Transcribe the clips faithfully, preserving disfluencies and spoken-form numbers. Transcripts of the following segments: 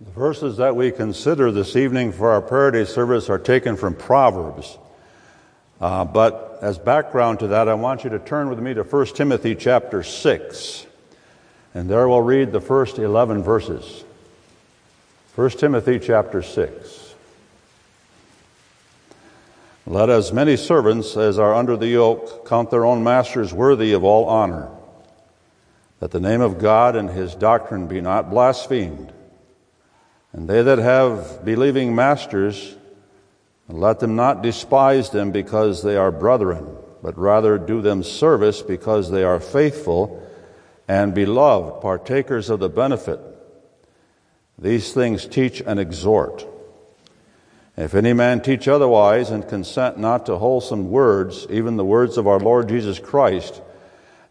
The verses that we consider this evening for our prayer day service are taken from Proverbs. Uh, but as background to that, I want you to turn with me to First Timothy chapter six. And there we'll read the first eleven verses. First Timothy chapter six. Let as many servants as are under the yoke count their own masters worthy of all honor, that the name of God and his doctrine be not blasphemed. And they that have believing masters, let them not despise them because they are brethren, but rather do them service because they are faithful and beloved, partakers of the benefit. These things teach and exhort. If any man teach otherwise and consent not to wholesome words, even the words of our Lord Jesus Christ,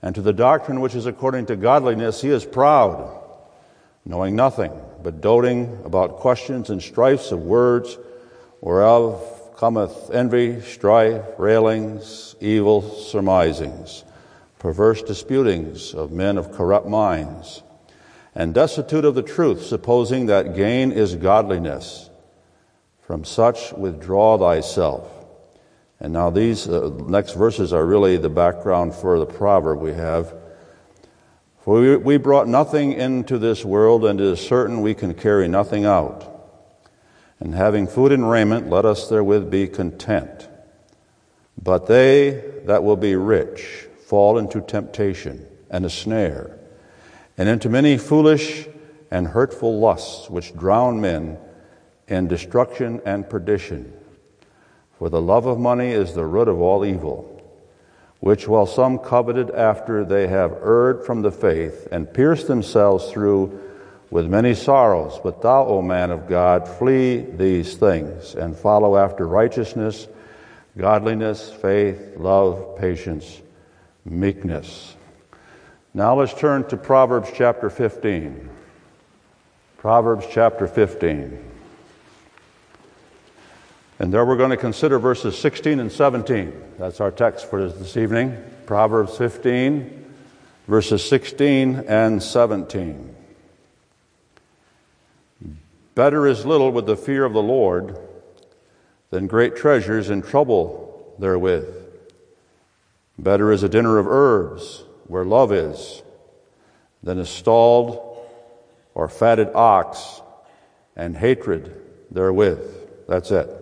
and to the doctrine which is according to godliness, he is proud, knowing nothing, but doting about questions and strifes of words, whereof cometh envy, strife, railings, evil surmisings, perverse disputings of men of corrupt minds, and destitute of the truth, supposing that gain is godliness. From such withdraw thyself. And now these uh, next verses are really the background for the proverb we have. For we brought nothing into this world, and it is certain we can carry nothing out. And having food and raiment, let us therewith be content. But they that will be rich fall into temptation and a snare, and into many foolish and hurtful lusts, which drown men in destruction and perdition. For the love of money is the root of all evil, which while some coveted after, they have erred from the faith and pierced themselves through with many sorrows. But thou, O man of God, flee these things and follow after righteousness, godliness, faith, love, patience, meekness. Now let's turn to Proverbs chapter fifteen. Proverbs chapter fifteen. And there we're going to consider verses sixteen and seventeen. That's our text for this evening. Proverbs fifteen, verses sixteen and seventeen. Better is little with the fear of the Lord than great treasures in trouble therewith. Better is a dinner of herbs where love is than a stalled or fatted ox and hatred therewith. That's it.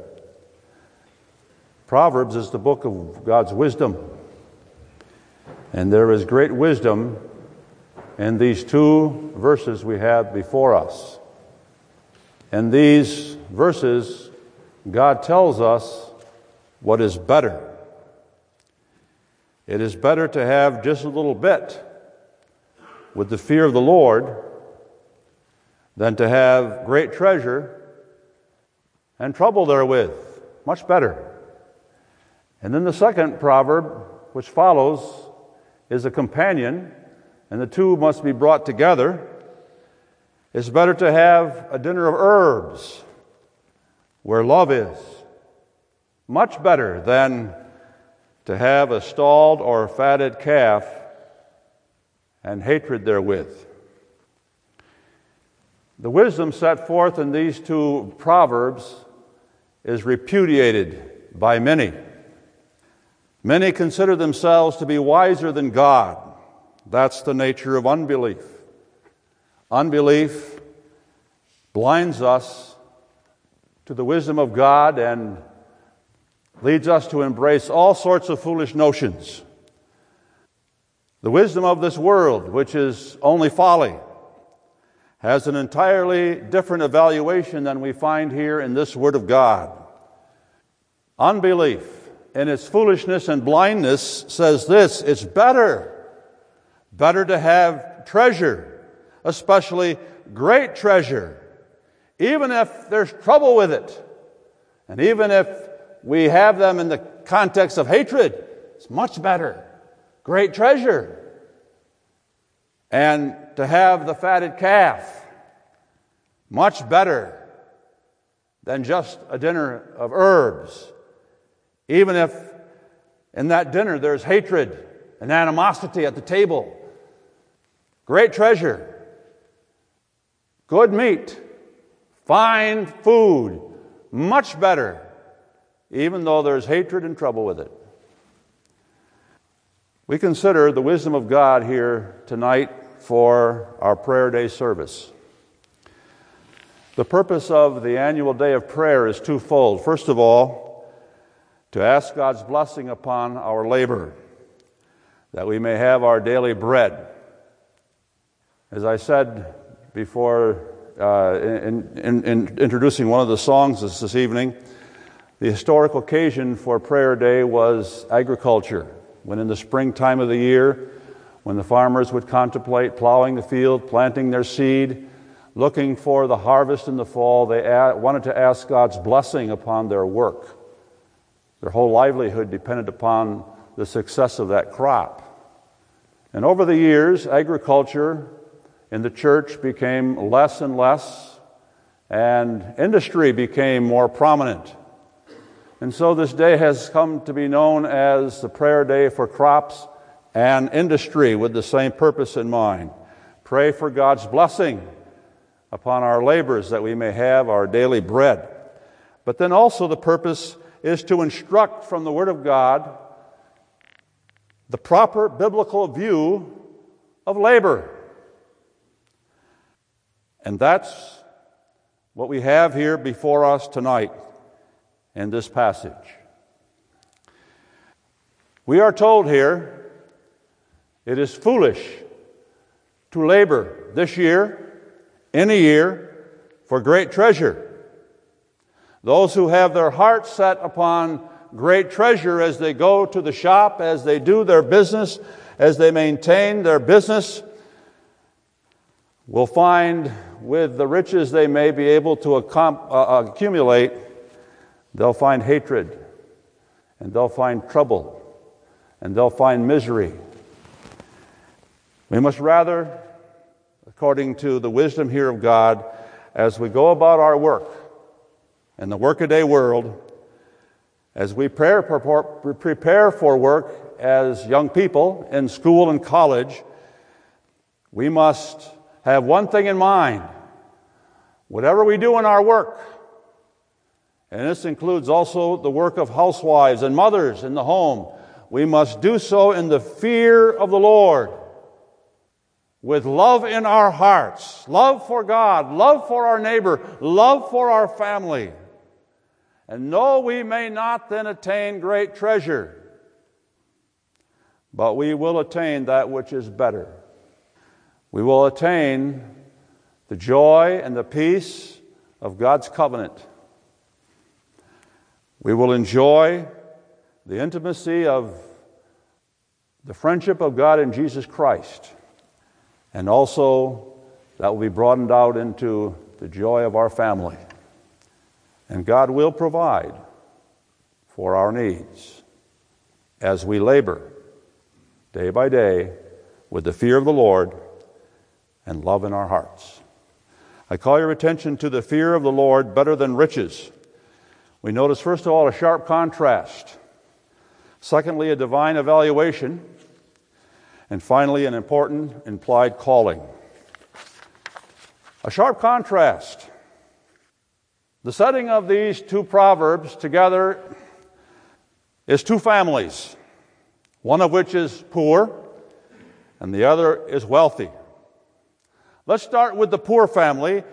Proverbs is the book of God's wisdom. And there is great wisdom in these two verses we have before us. In these verses, God tells us what is better. It is better to have just a little bit with the fear of the Lord than to have great treasure and trouble therewith. Much better. And then the second proverb, which follows, is a companion, and the two must be brought together. It's better to have a dinner of herbs where love is. Much better than to have a stalled or fatted calf and hatred therewith. The wisdom set forth in these two proverbs is repudiated by many. Many consider themselves to be wiser than God. That's the nature of unbelief. Unbelief blinds us to the wisdom of God and leads us to embrace all sorts of foolish notions. The wisdom of this world, which is only folly, has an entirely different evaluation than we find here in this Word of God. Unbelief, in its foolishness and blindness, says this: it's better, better to have treasure, especially great treasure, even if there's trouble with it. And even if we have them in the context of hatred, it's much better, great treasure. And to have the fatted calf, much better than just a dinner of herbs. Even if in that dinner there's hatred and animosity at the table. Great treasure, good meat, Find food. Much better. Even though there's hatred and trouble with it. We consider the wisdom of God here tonight for our prayer day service. The purpose of the annual day of prayer is twofold. First of all, to ask God's blessing upon our labor, that we may have our daily bread. As I said before uh, in, in, in introducing one of the songs this, this evening, the historic occasion for prayer day was agriculture, when in the springtime of the year, when the farmers would contemplate plowing the field, planting their seed, looking for the harvest in the fall, they wanted to ask God's blessing upon their work. Their whole livelihood depended upon the success of that crop. And over the years, agriculture in the church became less and less, and industry became more prominent. And so this day has come to be known as the prayer day for crops and industry, with the same purpose in mind. Pray for God's blessing upon our labors, that we may have our daily bread. But then also the purpose is to instruct from the Word of God the proper biblical view of labor. And that's what we have here before us tonight in this passage. We are told here, it is foolish to labor this year, any year, for great treasure. Those who have their hearts set upon great treasure as they go to the shop, as they do their business, as they maintain their business, will find with the riches they may be able to accumulate, they'll find hatred, and they'll find trouble, and they'll find misery. We must rather, according to the wisdom here of God, as we go about our work in the workaday world, as we prepare for work as young people in school and college, we must have one thing in mind. Whatever we do in our work, and this includes also the work of housewives and mothers in the home, we must do so in the fear of the Lord, with love in our hearts, love for God, love for our neighbor, love for our family. And no, we may not then attain great treasure, but we will attain that which is better. We will attain the joy and the peace of God's covenant. We will enjoy the intimacy of the friendship of God in Jesus Christ. And also, that will be broadened out into the joy of our family. And God will provide for our needs as we labor day by day with the fear of the Lord and love in our hearts. I call your attention to the fear of the Lord better than riches. We notice, first of all, a sharp contrast. Secondly, a divine evaluation. And finally, an important implied calling. A sharp contrast. The setting of these two proverbs together is two families, one of which is poor and the other is wealthy. Let's start with the poor family,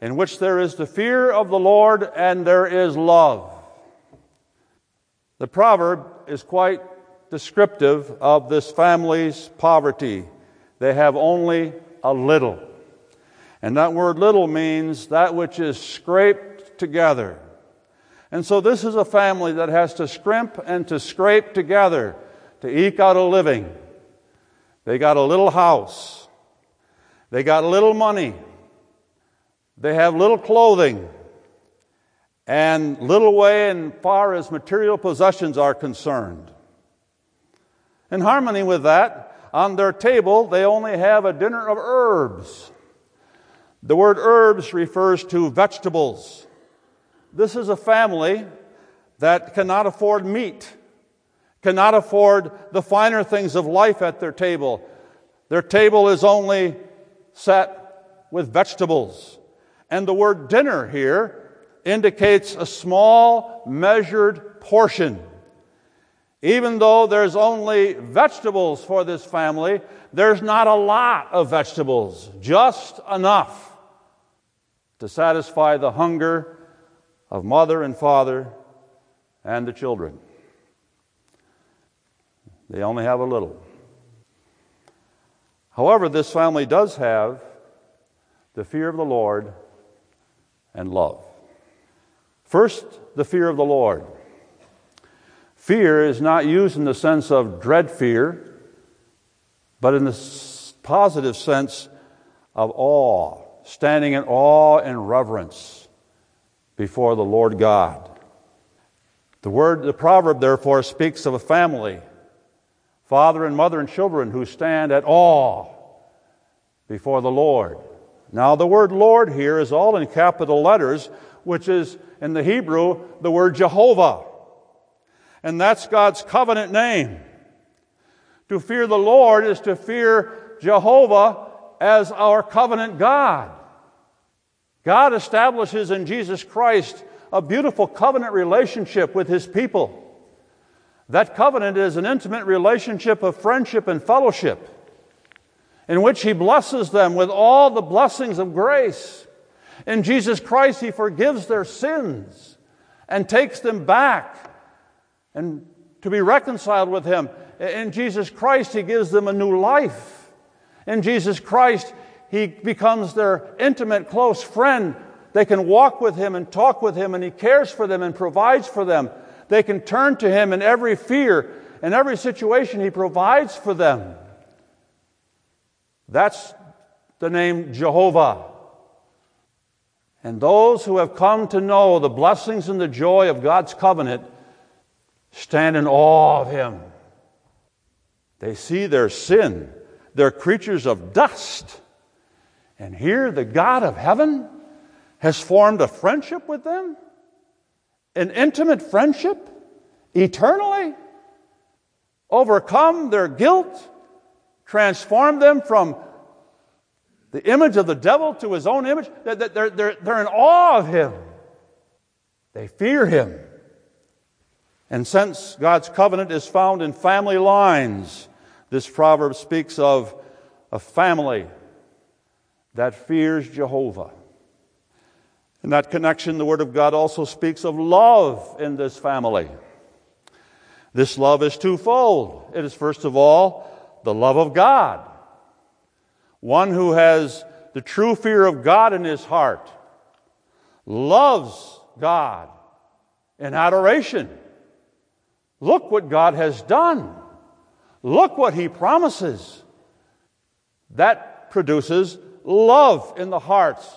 in which there is the fear of the Lord and there is love. The proverb is quite descriptive of this family's poverty. They have only a little. And that word little means that which is scraped together. And so this is a family that has to scrimp and to scrape together to eke out a living. They got a little house. They got little money. They have little clothing and little way and far as material possessions are concerned. In harmony with that, on their table they only have a dinner of herbs. The word herbs refers to vegetables. This is a family that cannot afford meat, cannot afford the finer things of life at their table. Their table is only set with vegetables. And the word dinner here indicates a small, measured portion. Even though there's only vegetables for this family, there's not a lot of vegetables, just enough to satisfy the hunger of mother and father and the children. They only have a little. However, this family does have the fear of the Lord and love. First, the fear of the Lord. Fear is not used in the sense of dread fear, but in the positive sense of awe, standing in awe and reverence before the Lord God. The word, the proverb, therefore, speaks of a family, father and mother and children, who stand at awe before the Lord. Now, the word Lord here is all in capital letters, which is, in the Hebrew, the word Jehovah. And that's God's covenant name. To fear the Lord is to fear Jehovah as our covenant God. God establishes in Jesus Christ a beautiful covenant relationship with His people. That covenant is an intimate relationship of friendship and fellowship, in which He blesses them with all the blessings of grace. In Jesus Christ, He forgives their sins and takes them back and to be reconciled with Him. In Jesus Christ, He gives them a new life. In Jesus Christ, He becomes their intimate, close friend. They can walk with Him and talk with Him, and He cares for them and provides for them. They can turn to Him in every fear, in every situation. He provides for them. That's the name Jehovah. And those who have come to know the blessings and the joy of God's covenant stand in awe of Him. They see their sin. They're creatures of dust. And here the God of heaven has formed a friendship with them, an intimate friendship, eternally, overcome their guilt, transform them from the image of the devil to his own image. They're, they're, they're, they're in awe of Him. They fear Him. And since God's covenant is found in family lines, this proverb speaks of a family that fears Jehovah. In that connection, the Word of God also speaks of love in this family. This love is twofold. It is, first of all, the love of God. One who has the true fear of God in his heart loves God in adoration. Look what God has done. Look what He promises. That produces love in the hearts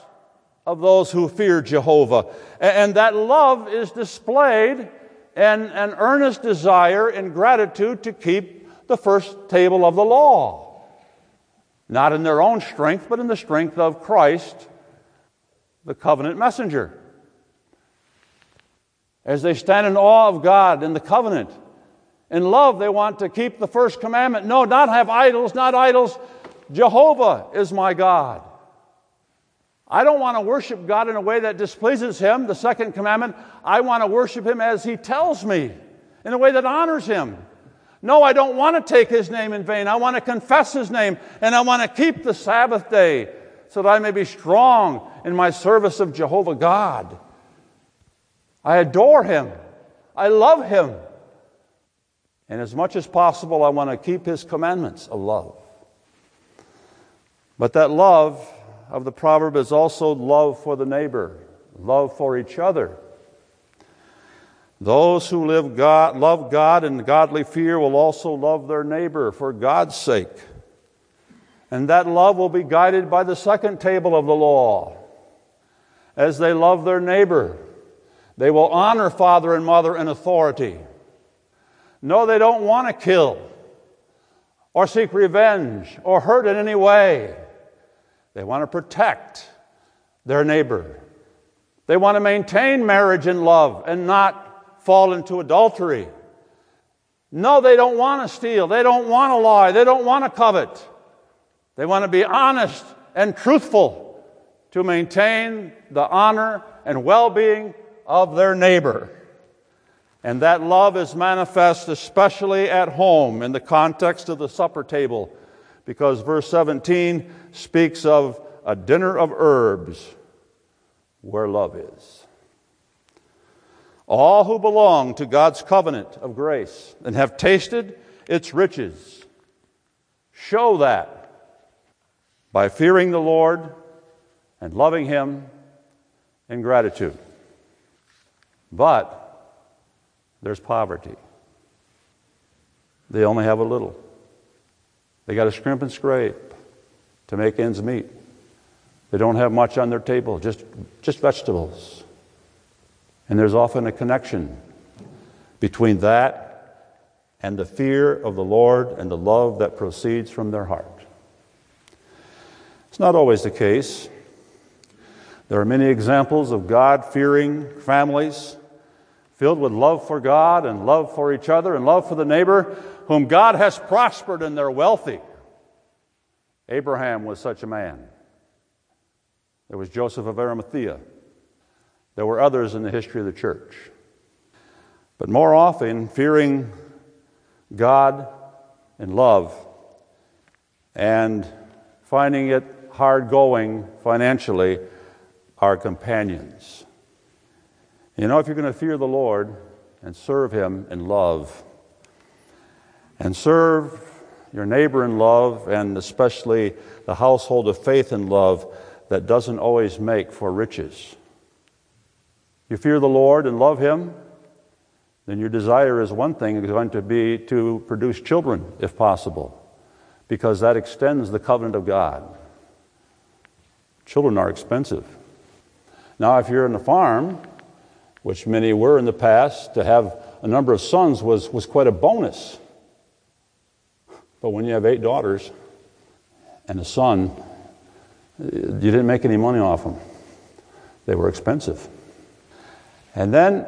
of those who fear Jehovah. And that love is displayed in an earnest desire and gratitude to keep the first table of the law, not in their own strength, but in the strength of Christ, the covenant messenger. As they stand in awe of God in the covenant, in love they want to keep the first commandment. No, not have idols, not idols. Jehovah is my God. I don't want to worship God in a way that displeases Him, the second commandment. I want to worship Him as He tells me, in a way that honors Him. No, I don't want to take His name in vain. I want to confess His name, and I want to keep the Sabbath day so that I may be strong in my service of Jehovah God. I adore Him. I love Him. And as much as possible, I want to keep His commandments of love. But that love of the proverb is also love for the neighbor, love for each other. Those who live God, love God in godly fear will also love their neighbor for God's sake. And that love will be guided by the second table of the law. As they love their neighbor, they will honor father and mother in authority. No, they don't want to kill or seek revenge or hurt in any way. They want to protect their neighbor. They want to maintain marriage and love and not fall into adultery. No, they don't want to steal. They don't want to lie. They don't want to covet. They want to be honest and truthful to maintain the honor and well-being of their neighbor. And that love is manifest especially at home in the context of the supper table, because verse seventeen speaks of a dinner of herbs where love is. All who belong to God's covenant of grace and have tasted its riches show that by fearing the Lord and loving Him in gratitude. But there's poverty. They only have a little. They got to scrimp and scrape to make ends meet. They don't have much on their table, just, just vegetables. And there's often a connection between that and the fear of the Lord and the love that proceeds from their heart. It's not always the case. There are many examples of God-fearing families filled with love for God and love for each other and love for the neighbor, whom God has prospered and they're wealthy. Abraham was such a man. There was Joseph of Arimathea. There were others in the history of the church. But more often, fearing God and love and finding it hard going financially are companions. You know, if you're going to fear the Lord and serve Him in love and serve your neighbor in love, and especially the household of faith in love, that doesn't always make for riches. You fear the Lord and love Him, then your desire is one thing, is going to be to produce children, if possible, because that extends the covenant of God. Children are expensive. Now, if you're in a farm, which many were in the past, to have a number of sons was, was quite a bonus. But when you have eight daughters and a son, you didn't make any money off them. They were expensive. And then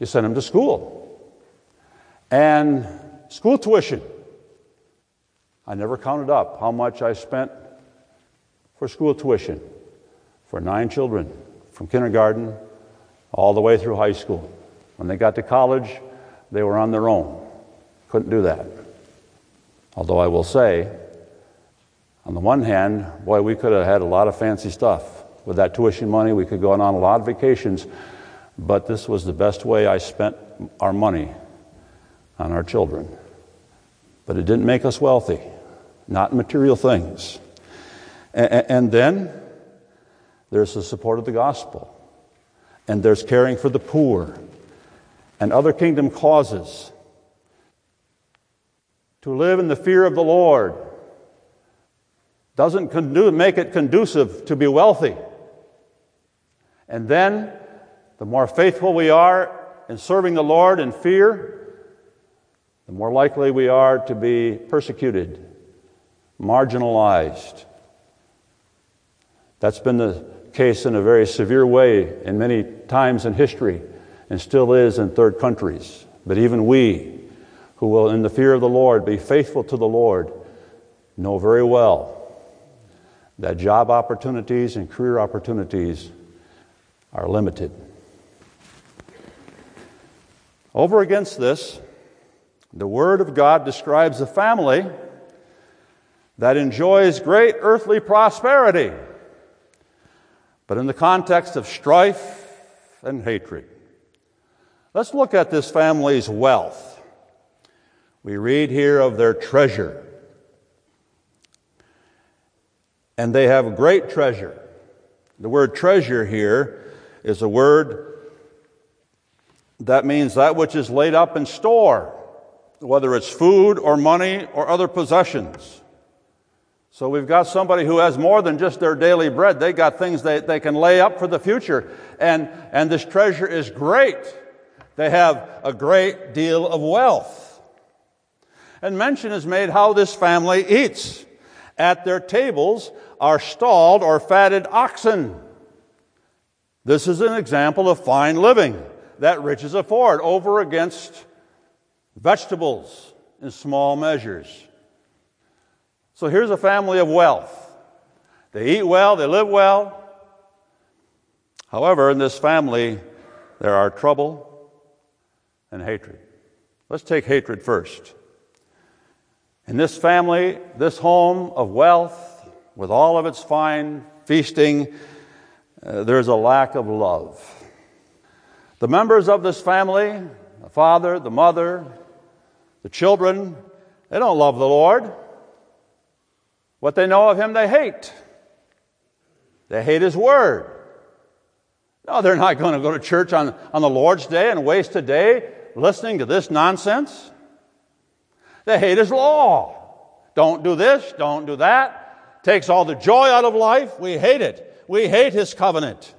you sent them to school. And school tuition. I never counted up how much I spent for school tuition for nine children from kindergarten all the way through high school. When they got to college, they were on their own. Couldn't do that. Although I will say, on the one hand, boy, we could have had a lot of fancy stuff. With that tuition money, we could go on a lot of vacations, but this was the best way I spent our money on our children. But it didn't make us wealthy, not material things. And then there's the support of the gospel. And there's caring for the poor and other kingdom causes. To live in the fear of the Lord doesn't condu- make it conducive to be wealthy. And then, the more faithful we are in serving the Lord in fear, the more likely we are to be persecuted, marginalized. That's been the case in a very severe way in many times in history, and still is in third countries. But even we, who will in the fear of the Lord be faithful to the Lord, know very well that job opportunities and career opportunities are limited. Over against this, the Word of God describes a family that enjoys great earthly prosperity, but in the context of strife and hatred. Let's look at this family's wealth. We read here of their treasure. And they have a great treasure. The word treasure here is a word that means that which is laid up in store, whether it's food or money or other possessions. So we've got somebody who has more than just their daily bread. They got things they, they can lay up for the future. And, and this treasure is great. They have a great deal of wealth. And mention is made how this family eats. At their tables are stalled or fatted oxen. This is an example of fine living that riches afford over against vegetables in small measures. So here's a family of wealth. They eat well, they live well, However, in this family, there are trouble and hatred. Let's take hatred first. In this family, this home of wealth, with all of its fine feasting, uh, there's a lack of love. The members of this family, the father, the mother, the children, they don't love the Lord. What they know of Him, they hate. They hate His Word. No, they're not going to go to church on, on the Lord's Day and waste a day listening to this nonsense. They hate His law. Don't do this, don't do that. Takes all the joy out of life. We hate it. We hate His covenant.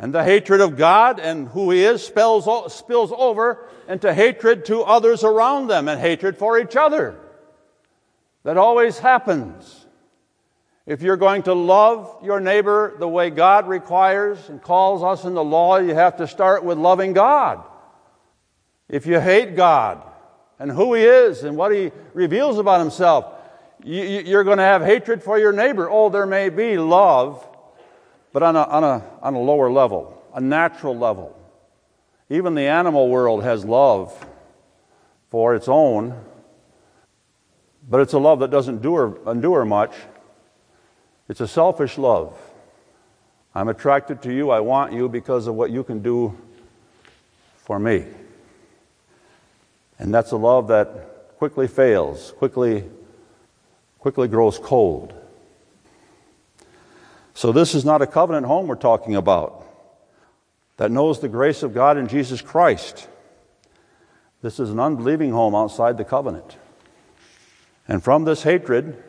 And the hatred of God and who He is spills, spills over into hatred to others around them and hatred for each other. That always happens. If you're going to love your neighbor the way God requires and calls us in the law, you have to start with loving God. If you hate God and who He is and what He reveals about Himself, you're going to have hatred for your neighbor. Oh, there may be love, but on a, on a, on a lower level, a natural level. Even the animal world has love for its own, but it's a love that doesn't endure, endure much. It's a selfish love. I'm attracted to you, I want you because of what you can do for me. And that's a love that quickly fails, quickly, quickly grows cold. So this is not a covenant home we're talking about that knows the grace of God in Jesus Christ. This is an unbelieving home outside the covenant. And from this hatred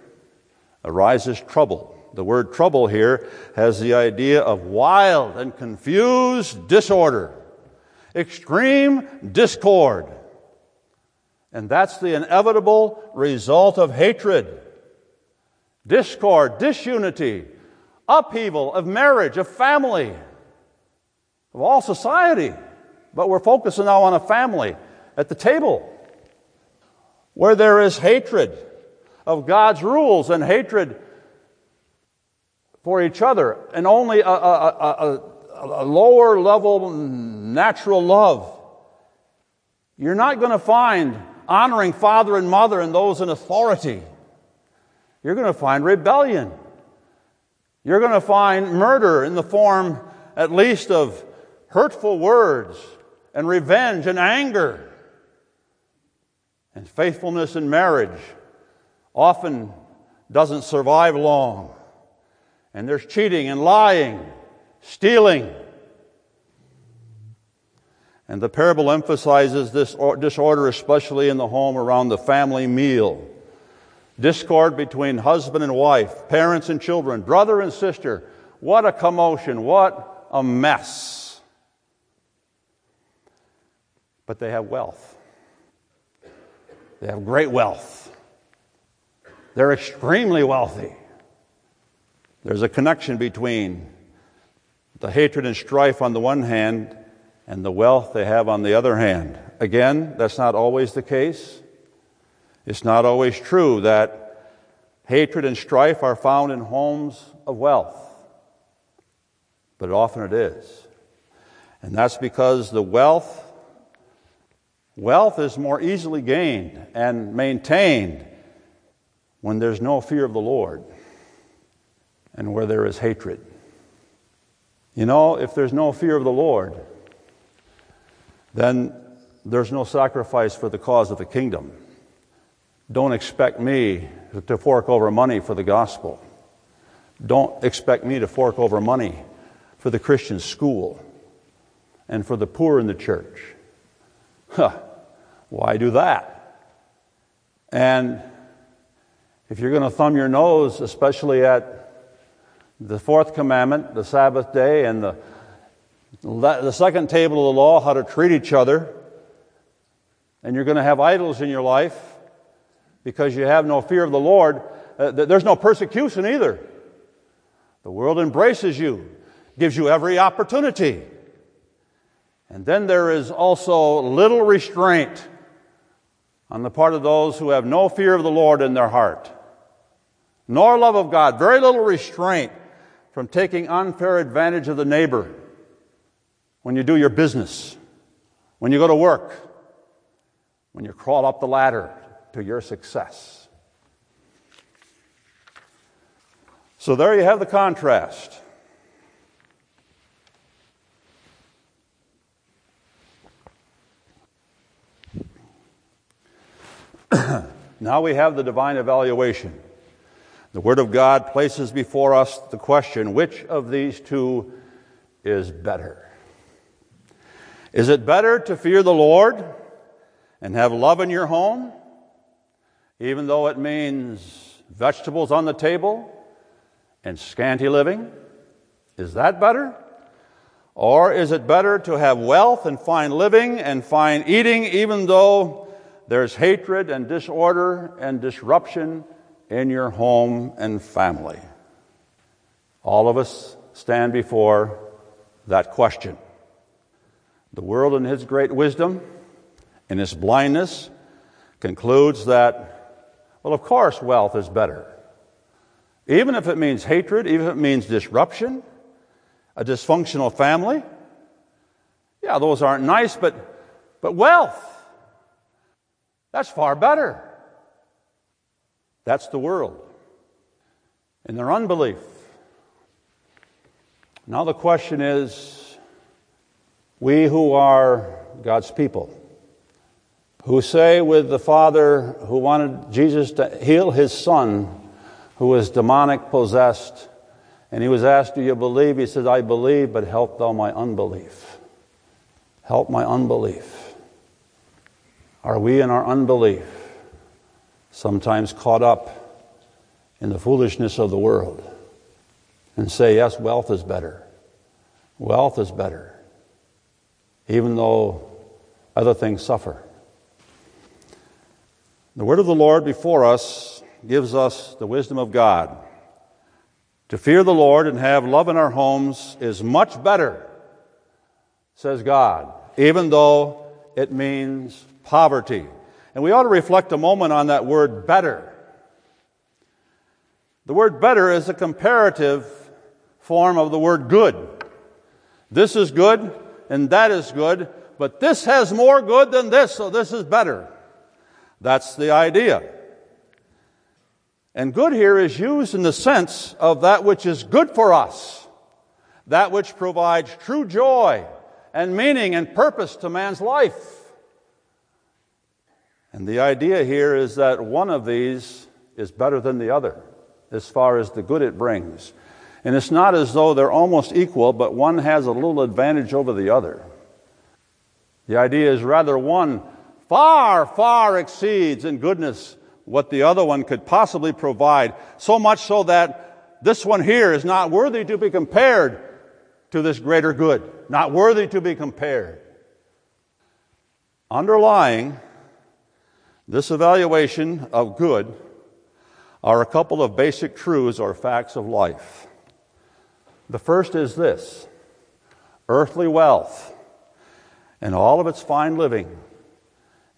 arises trouble. The word trouble here has the idea of wild and confused disorder, extreme discord. And that's the inevitable result of hatred. Discord, disunity, upheaval of marriage, of family, of all society. But we're focusing now on a family at the table where there is hatred of God's rules and hatred for each other, and only a, a, a, a lower level natural love. You're not going to find honoring father and mother and those in authority. You're going to find rebellion. You're going to find murder in the form, at least, of hurtful words and revenge and anger. And faithfulness in marriage often doesn't survive long. And there's cheating and lying, stealing. And the parable emphasizes this disorder, especially in the home around the family meal. Discord between husband and wife, parents and children, brother and sister. What a commotion, what a mess. But they have wealth. They have great wealth. They're extremely wealthy. There's a connection between the hatred and strife on the one hand and the wealth they have on the other hand. Again, that's not always the case. It's not always true that hatred and strife are found in homes of wealth, but often it is. And that's because the wealth, wealth is more easily gained and maintained when there's no fear of the Lord. And where there is hatred. You know, if there's no fear of the Lord, then there's no sacrifice for the cause of the kingdom. Don't expect me to fork over money for the gospel. Don't expect me to fork over money for the Christian school and for the poor in the church. Huh, why do that? And if you're going to thumb your nose, especially at the fourth commandment, the Sabbath day, and the, the second table of the law, how to treat each other. And you're going to have idols in your life because you have no fear of the Lord. Uh, there's no persecution either. The world embraces you, gives you every opportunity. And then there is also little restraint on the part of those who have no fear of the Lord in their heart, nor love of God. Very little restraint from taking unfair advantage of the neighbor when you do your business, when you go to work, when you crawl up the ladder to your success. So there you have the contrast. Now we have the divine evaluation. The Word of God places before us the question, which of these two is better? Is it better to fear the Lord and have love in your home, even though it means vegetables on the table and scanty living? Is that better? Or is it better to have wealth and fine living and fine eating, even though there's hatred and disorder and disruption in your home and family? All of us stand before that question. The world, in his great wisdom, in its blindness, concludes that, well, of course wealth is better. Even if it means hatred, even if it means disruption, a dysfunctional family, yeah, those aren't nice, but, but wealth, that's far better. That's the world in their unbelief. Now the question is, we who are God's people, who say with the father who wanted Jesus to heal his son, who was demonic possessed, and he was asked, do you believe? He said, I believe, but help thou my unbelief. Help my unbelief. Are we in our unbelief sometimes caught up in the foolishness of the world and say, yes, wealth is better. Wealth is better, even though other things suffer? The word of the Lord before us gives us the wisdom of God. To fear the Lord and have love in our homes is much better, says God, even though it means poverty. And we ought to reflect a moment on that word better. The word better is a comparative form of the word good. This is good and that is good, but this has more good than this, so this is better. That's the idea. And good here is used in the sense of that which is good for us, that which provides true joy and meaning and purpose to man's life. And the idea here is that one of these is better than the other as far as the good it brings. And it's not as though they're almost equal, but one has a little advantage over the other. The idea is rather one far, far exceeds in goodness what the other one could possibly provide, so much so that this one here is not worthy to be compared to this greater good, not worthy to be compared. Underlying this evaluation of good are a couple of basic truths or facts of life. The first is this: earthly wealth and all of its fine living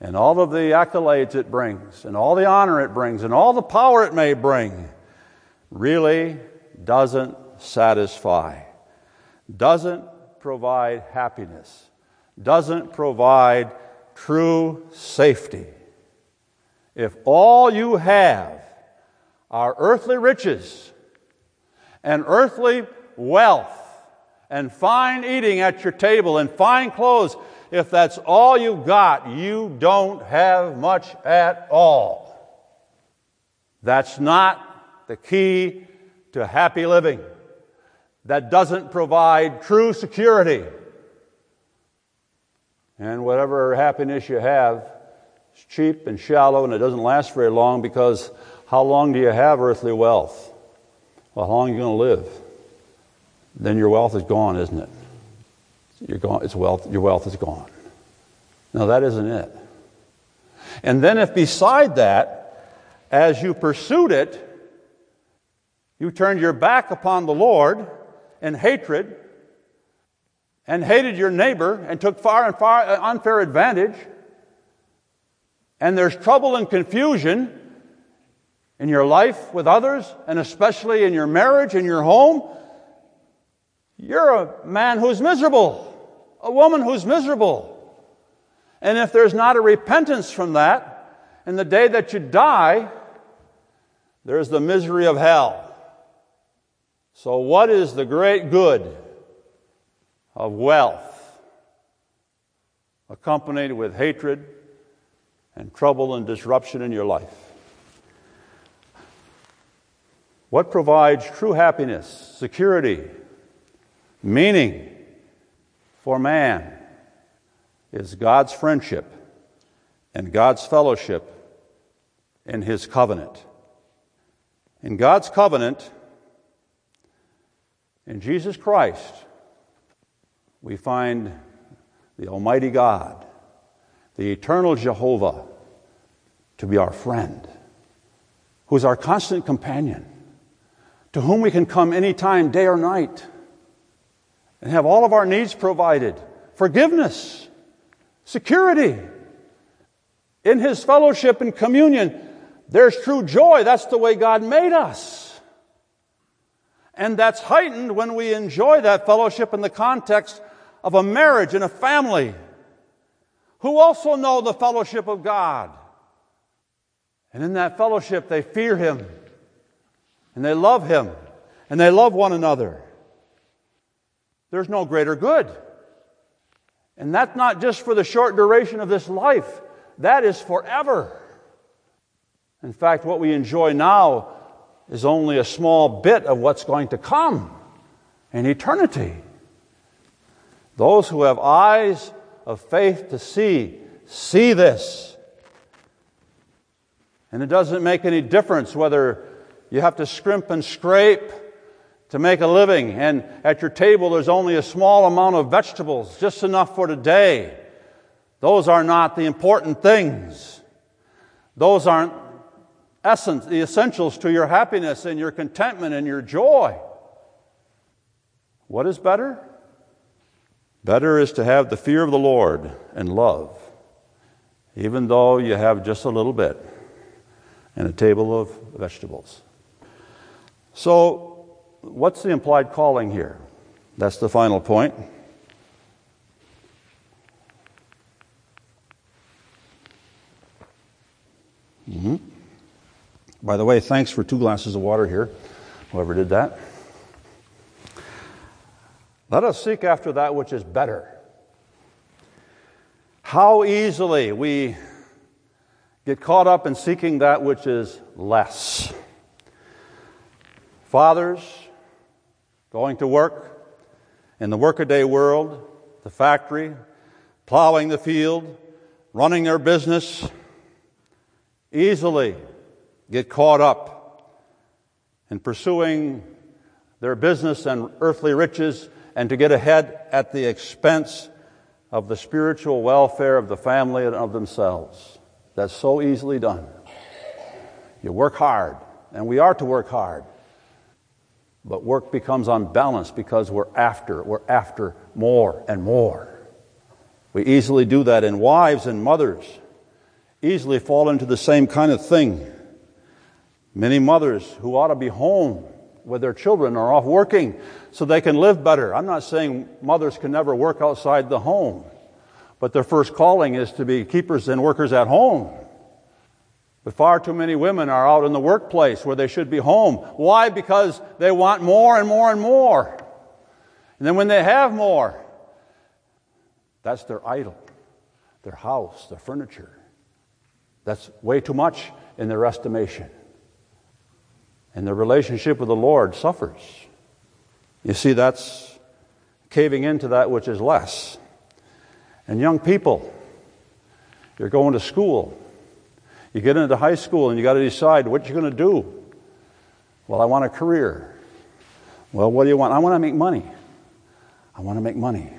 and all of the accolades it brings and all the honor it brings and all the power it may bring really doesn't satisfy, doesn't provide happiness, doesn't provide true safety. If all you have are earthly riches and earthly wealth and fine eating at your table and fine clothes, if that's all you got, you don't have much at all. That's not the key to happy living. That doesn't provide true security. And whatever happiness you have, it's cheap and shallow, and it doesn't last very long, because how long do you have earthly wealth? Well, how long are you going to live? Then your wealth is gone, isn't it? You're gone, it's wealth, your wealth is gone. No, that isn't it. And then if beside that, as you pursued it, you turned your back upon the Lord in hatred and hated your neighbor and took far and far unfair advantage, and there's trouble and confusion in your life with others, and especially in your marriage, in your home, You're a man who's miserable, a woman who's miserable. And if there's not a repentance from that, in the day that you die, there's the misery of hell. So what is the great good of wealth accompanied with hatred and trouble and disruption in your life? What provides true happiness, security, meaning for man is God's friendship and God's fellowship in His covenant. In God's covenant, in Jesus Christ, we find the Almighty God, the eternal Jehovah, to be our friend, who's our constant companion, to whom we can come anytime, day or night, and have all of our needs provided, forgiveness, security. In His fellowship and communion, there's true joy. That's the way God made us. And that's heightened when we enjoy that fellowship in the context of a marriage and a family who also know the fellowship of God. And in that fellowship, they fear Him, and they love Him, and they love one another. There's no greater good. And that's not just for the short duration of this life. That is forever. In fact, what we enjoy now is only a small bit of what's going to come in eternity. Those who have eyes of faith to see, see this. And it doesn't make any difference whether you have to scrimp and scrape to make a living, and at your table there's only a small amount of vegetables, just enough for today. Those are not the important things. Those aren't essence, the essentials to your happiness and your contentment and your joy. What is better? Better is to have the fear of the Lord and love, even though you have just a little bit and a table of vegetables. So, what's the implied calling here? That's the final point. Mm-hmm. By the way, thanks for two glasses of water here, whoever did that. Let us seek after that which is better. How easily we get caught up in seeking that which is less. Fathers, going to work in the workaday world, the factory, plowing the field, running their business, easily get caught up in pursuing their business and earthly riches and to get ahead at the expense of the spiritual welfare of the family and of themselves. That's so easily done. You work hard, and we are to work hard. But work becomes unbalanced because we're after, we're after more and more. We easily do that, and wives and mothers easily fall into the same kind of thing. Many mothers who ought to be home with their children are off working so they can live better. I'm not saying mothers can never work outside the home, but their first calling is to be keepers and workers at home. But far too many women are out in the workplace where they should be home. Why? Because they want more and more and more. And then when they have more, that's their idol, their house, their furniture. That's way too much in their estimation. And their relationship with the Lord suffers. You see, that's caving into that which is less. And young people, you're going to school. You get into high school and you got to decide what you're going to do. Well, I want a career. Well, what do you want? I want to make money. I want to make money.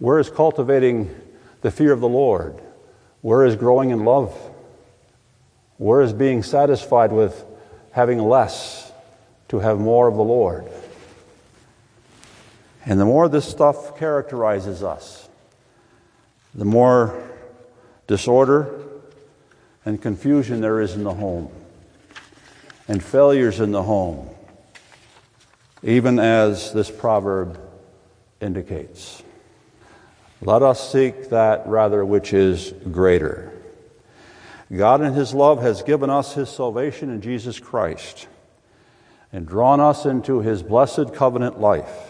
Where is cultivating the fear of the Lord? Where is growing in love? Where is being satisfied with having less to have more of the Lord? And the more this stuff characterizes us, the more disorder and confusion there is in the home, and failures in the home, even as this proverb indicates. Let us seek that rather which is greater. God in His love has given us His salvation in Jesus Christ and drawn us into His blessed covenant life.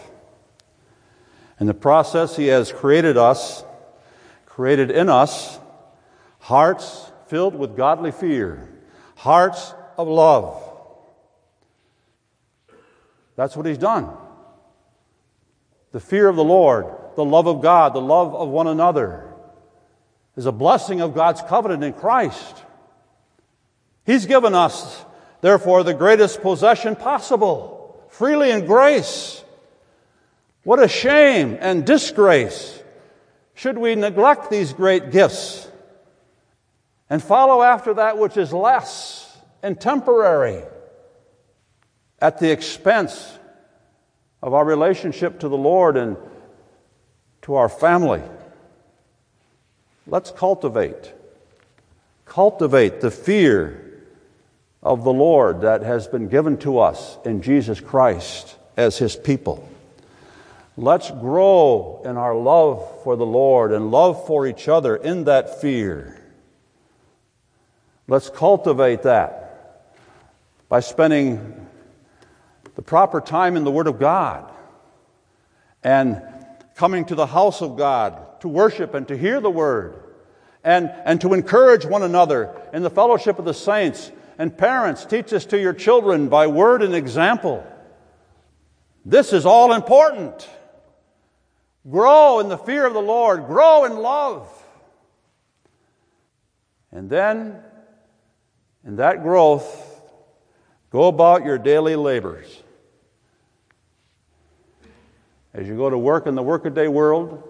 In the process, He has created us, created in us, hearts filled with godly fear, hearts of love. That's what He's done. The fear of the Lord, the love of God, the love of one another is a blessing of God's covenant in Christ. He's given us, therefore, the greatest possession possible, freely in grace. What a shame and disgrace should we neglect these great gifts and follow after that which is less and temporary at the expense of our relationship to the Lord and to our family. Let's cultivate, cultivate the fear of the Lord that has been given to us in Jesus Christ as His people. Let's grow in our love for the Lord and love for each other in that fear. Let's cultivate that by spending the proper time in the Word of God and coming to the house of God to worship and to hear the Word and, and to encourage one another in the fellowship of the saints. And parents, teach this to your children by word and example. This is all important. Grow in the fear of the Lord. Grow in love. And then, in that growth, go about your daily labors. As you go to work in the workaday world,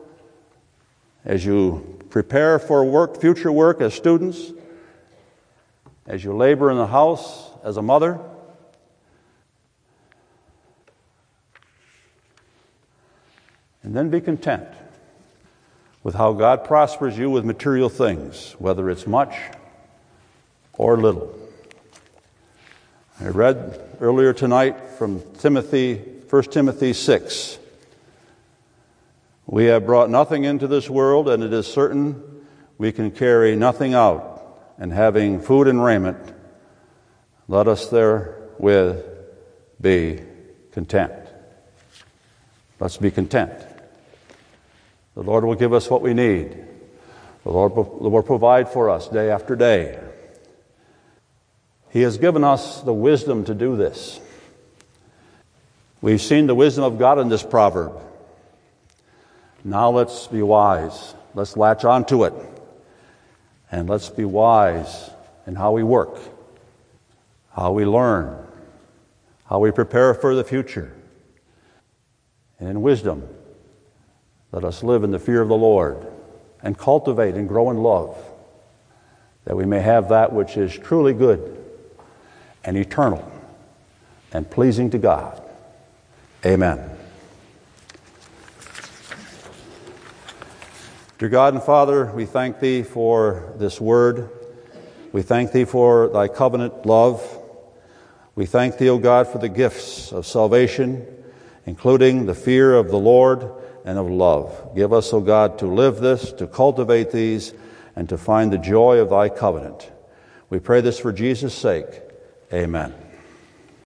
as you prepare for work, future work as students, as you labor in the house as a mother, and then be content with how God prospers you with material things, whether it's much or little. I read earlier tonight from Timothy, First Timothy six. We have brought nothing into this world, and it is certain we can carry nothing out. And having food and raiment, let us therewith be content. Let's be content. The Lord will give us what we need. The Lord will provide for us day after day. He has given us the wisdom to do this. We've seen the wisdom of God in this proverb. Now let's be wise. Let's latch onto it. And let's be wise in how we work, how we learn, how we prepare for the future. And in wisdom, let us live in the fear of the Lord and cultivate and grow in love, that we may have that which is truly good and eternal and pleasing to God. Amen. Dear God and Father, we thank Thee for this word. We thank Thee for Thy covenant love. We thank Thee, O God, for the gifts of salvation, including the fear of the Lord and of love. Give us, O God, to live this, to cultivate these, and to find the joy of Thy covenant. We pray this for Jesus' sake. Amen.